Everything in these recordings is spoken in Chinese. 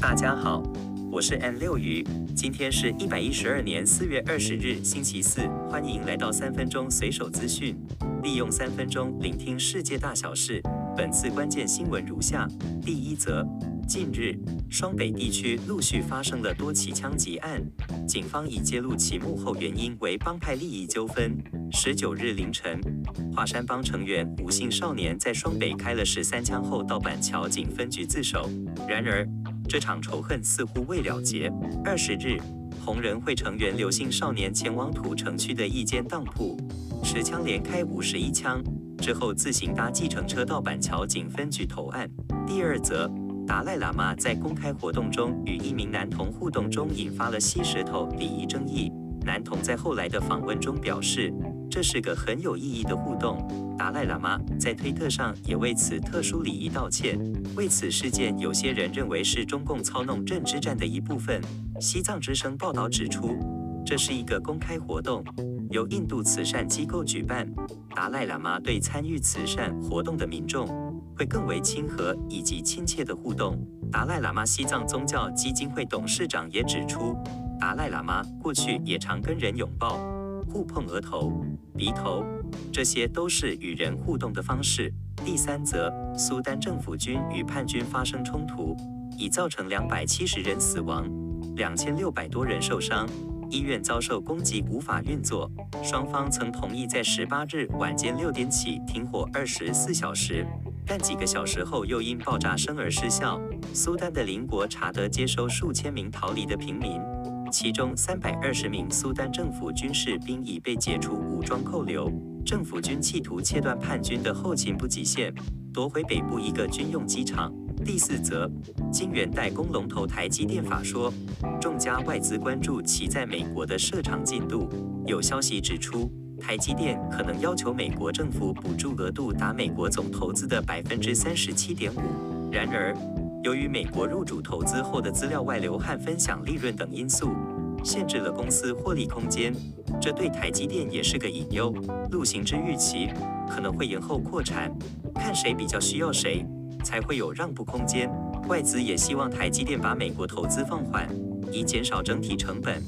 大家好，我是 N 六鱼，今天是112年4月20日星期四，欢迎来到3分钟随手资讯，利用3分钟聆听世界大小事。本次关键新闻如下：第一则，近日，双北地区陆续发生了多起枪击案，警方已揭露其幕后原因为帮派利益纠纷。19日凌晨，华山帮成员吴姓少年在双北开了13枪后到板桥警分局自首，然而这场仇恨似乎未了结。20日，红人会成员刘姓少年前往土城区的一间当铺，持枪连开51枪，之后自行搭计程车到板桥警分局投案。第二则，达赖喇嘛在公开活动中与一名男童互动中引发了吸石头礼仪争议。男童在后来的访问中表示，这是个很有意义的互动。达赖喇嘛在推特上也为此特殊礼仪道歉。为此事件，有些人认为是中共操弄政治战的一部分。西藏之声报道指出，这是一个公开活动，由印度慈善机构举办。达赖喇嘛对参与慈善活动的民众会更为亲和以及亲切的互动。达赖喇嘛西藏宗教基金会董事长也指出，达赖喇嘛过去也常跟人拥抱、互碰额头、鼻头，这些都是与人互动的方式。第三则，苏丹政府军与叛军发生冲突，已造成270人死亡，2600多人受伤，医院遭受攻击无法运作。双方曾同意在18日晚间6点起停火24小时，但几个小时后又因爆炸声而失效。苏丹的邻国查德接收数千名逃离的平民，其中320名苏丹政府军士兵已被解除武装扣留。政府军企图切断叛军的后勤补给线，夺回北部一个军用机场。第四则，晶圆代工龙头台积电法说，众家外资关注其在美国的设厂进度。有消息指出，台积电可能要求美国政府补助额度达美国总投资的37.5%。然而，由于美国入主投资后的资料外流和分享利润等因素，限制了公司获利空间，这对台积电也是个隐忧。陆行之预期可能会延后扩产，看谁比较需要谁，才会有让步空间。外资也希望台积电把美国投资放缓，以减少整体成本，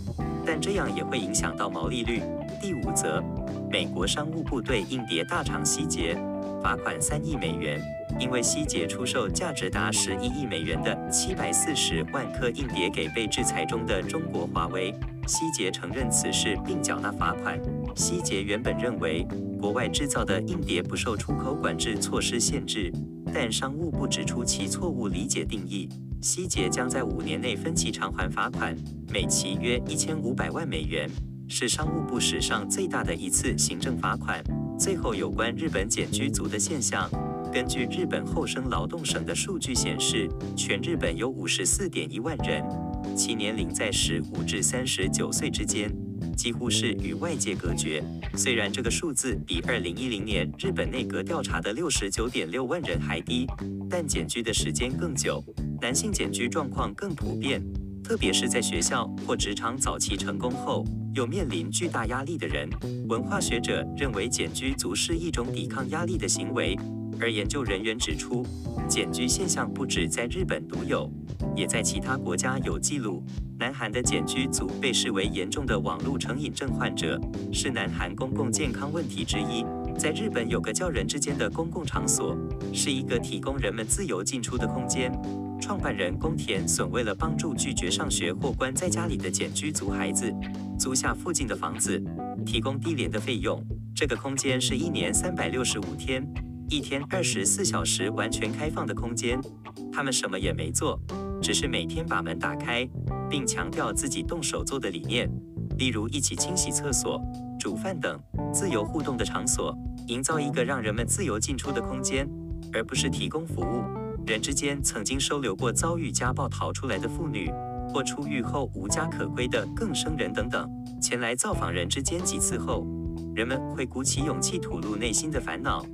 但这样也会影响到毛利率。第五则，美国商务部对硬碟大厂希捷罚款3亿美元，因为希捷出售价值达11亿美元的740万颗硬碟给被制裁中的中国华为。希捷承认此事并缴纳罚款。希捷原本认为国外制造的硬碟不受出口管制措施限制，但商务部指出其错误理解定义。希捷将在5年内分期偿还罚款，每期约1500万美元，是商务部史上最大的一次行政罚款。最后，有关日本检举族的现象，根据日本厚生劳动省的数据显示，全日本有54.1万人，其年龄在15至39岁之间，几乎是与外界隔绝。虽然这个数字比2010年日本内阁调查的69.6万人还低，但检举的时间更久，男性检举状况更普遍，特别是在学校或职场早期成功后又面临巨大压力的人。文化学者认为检举族是一种抵抗压力的行为，而研究人员指出，检举现象不止在日本独有，也在其他国家有记录。南韩的检举族被视为严重的网络成瘾症患者，是南韩公共健康问题之一。在日本，有个叫人之间的公共场所，是一个提供人们自由进出的空间。创办人宫田隼为了帮助拒绝上学或关在家里的检居族孩子，租下附近的房子，提供低廉的费用。这个空间是1年365天，1天24小时完全开放的空间。他们什么也没做，只是每天把门打开，并强调自己动手做的理念，例如一起清洗厕所、煮饭等。自由互动的场所，营造一个让人们自由进出的空间，而不是提供服务。人之间曾经收留过遭遇家暴逃出来的妇女，或出狱后无家可归的更生人等等。前来造访人之间几次后，人们会鼓起勇气吐露内心的烦恼，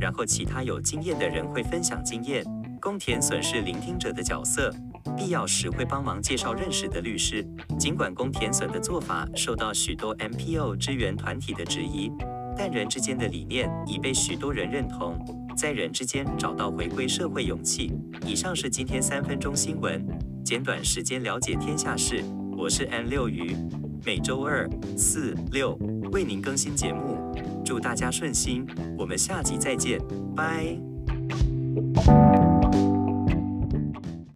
然后其他有经验的人会分享经验。宫田隼是聆听者的角色，必要时会帮忙介绍认识的律师。尽管宫田隼的做法受到许多 NPO 支援团体的质疑，但人之间的理念已被许多人认同，在人之间找到回归社会勇气。以上是今天3分钟新闻。简短时间了解天下事，我是 N 六鱼，每周二、四、六为您更新节目，祝大家顺心，我们下集再见，拜。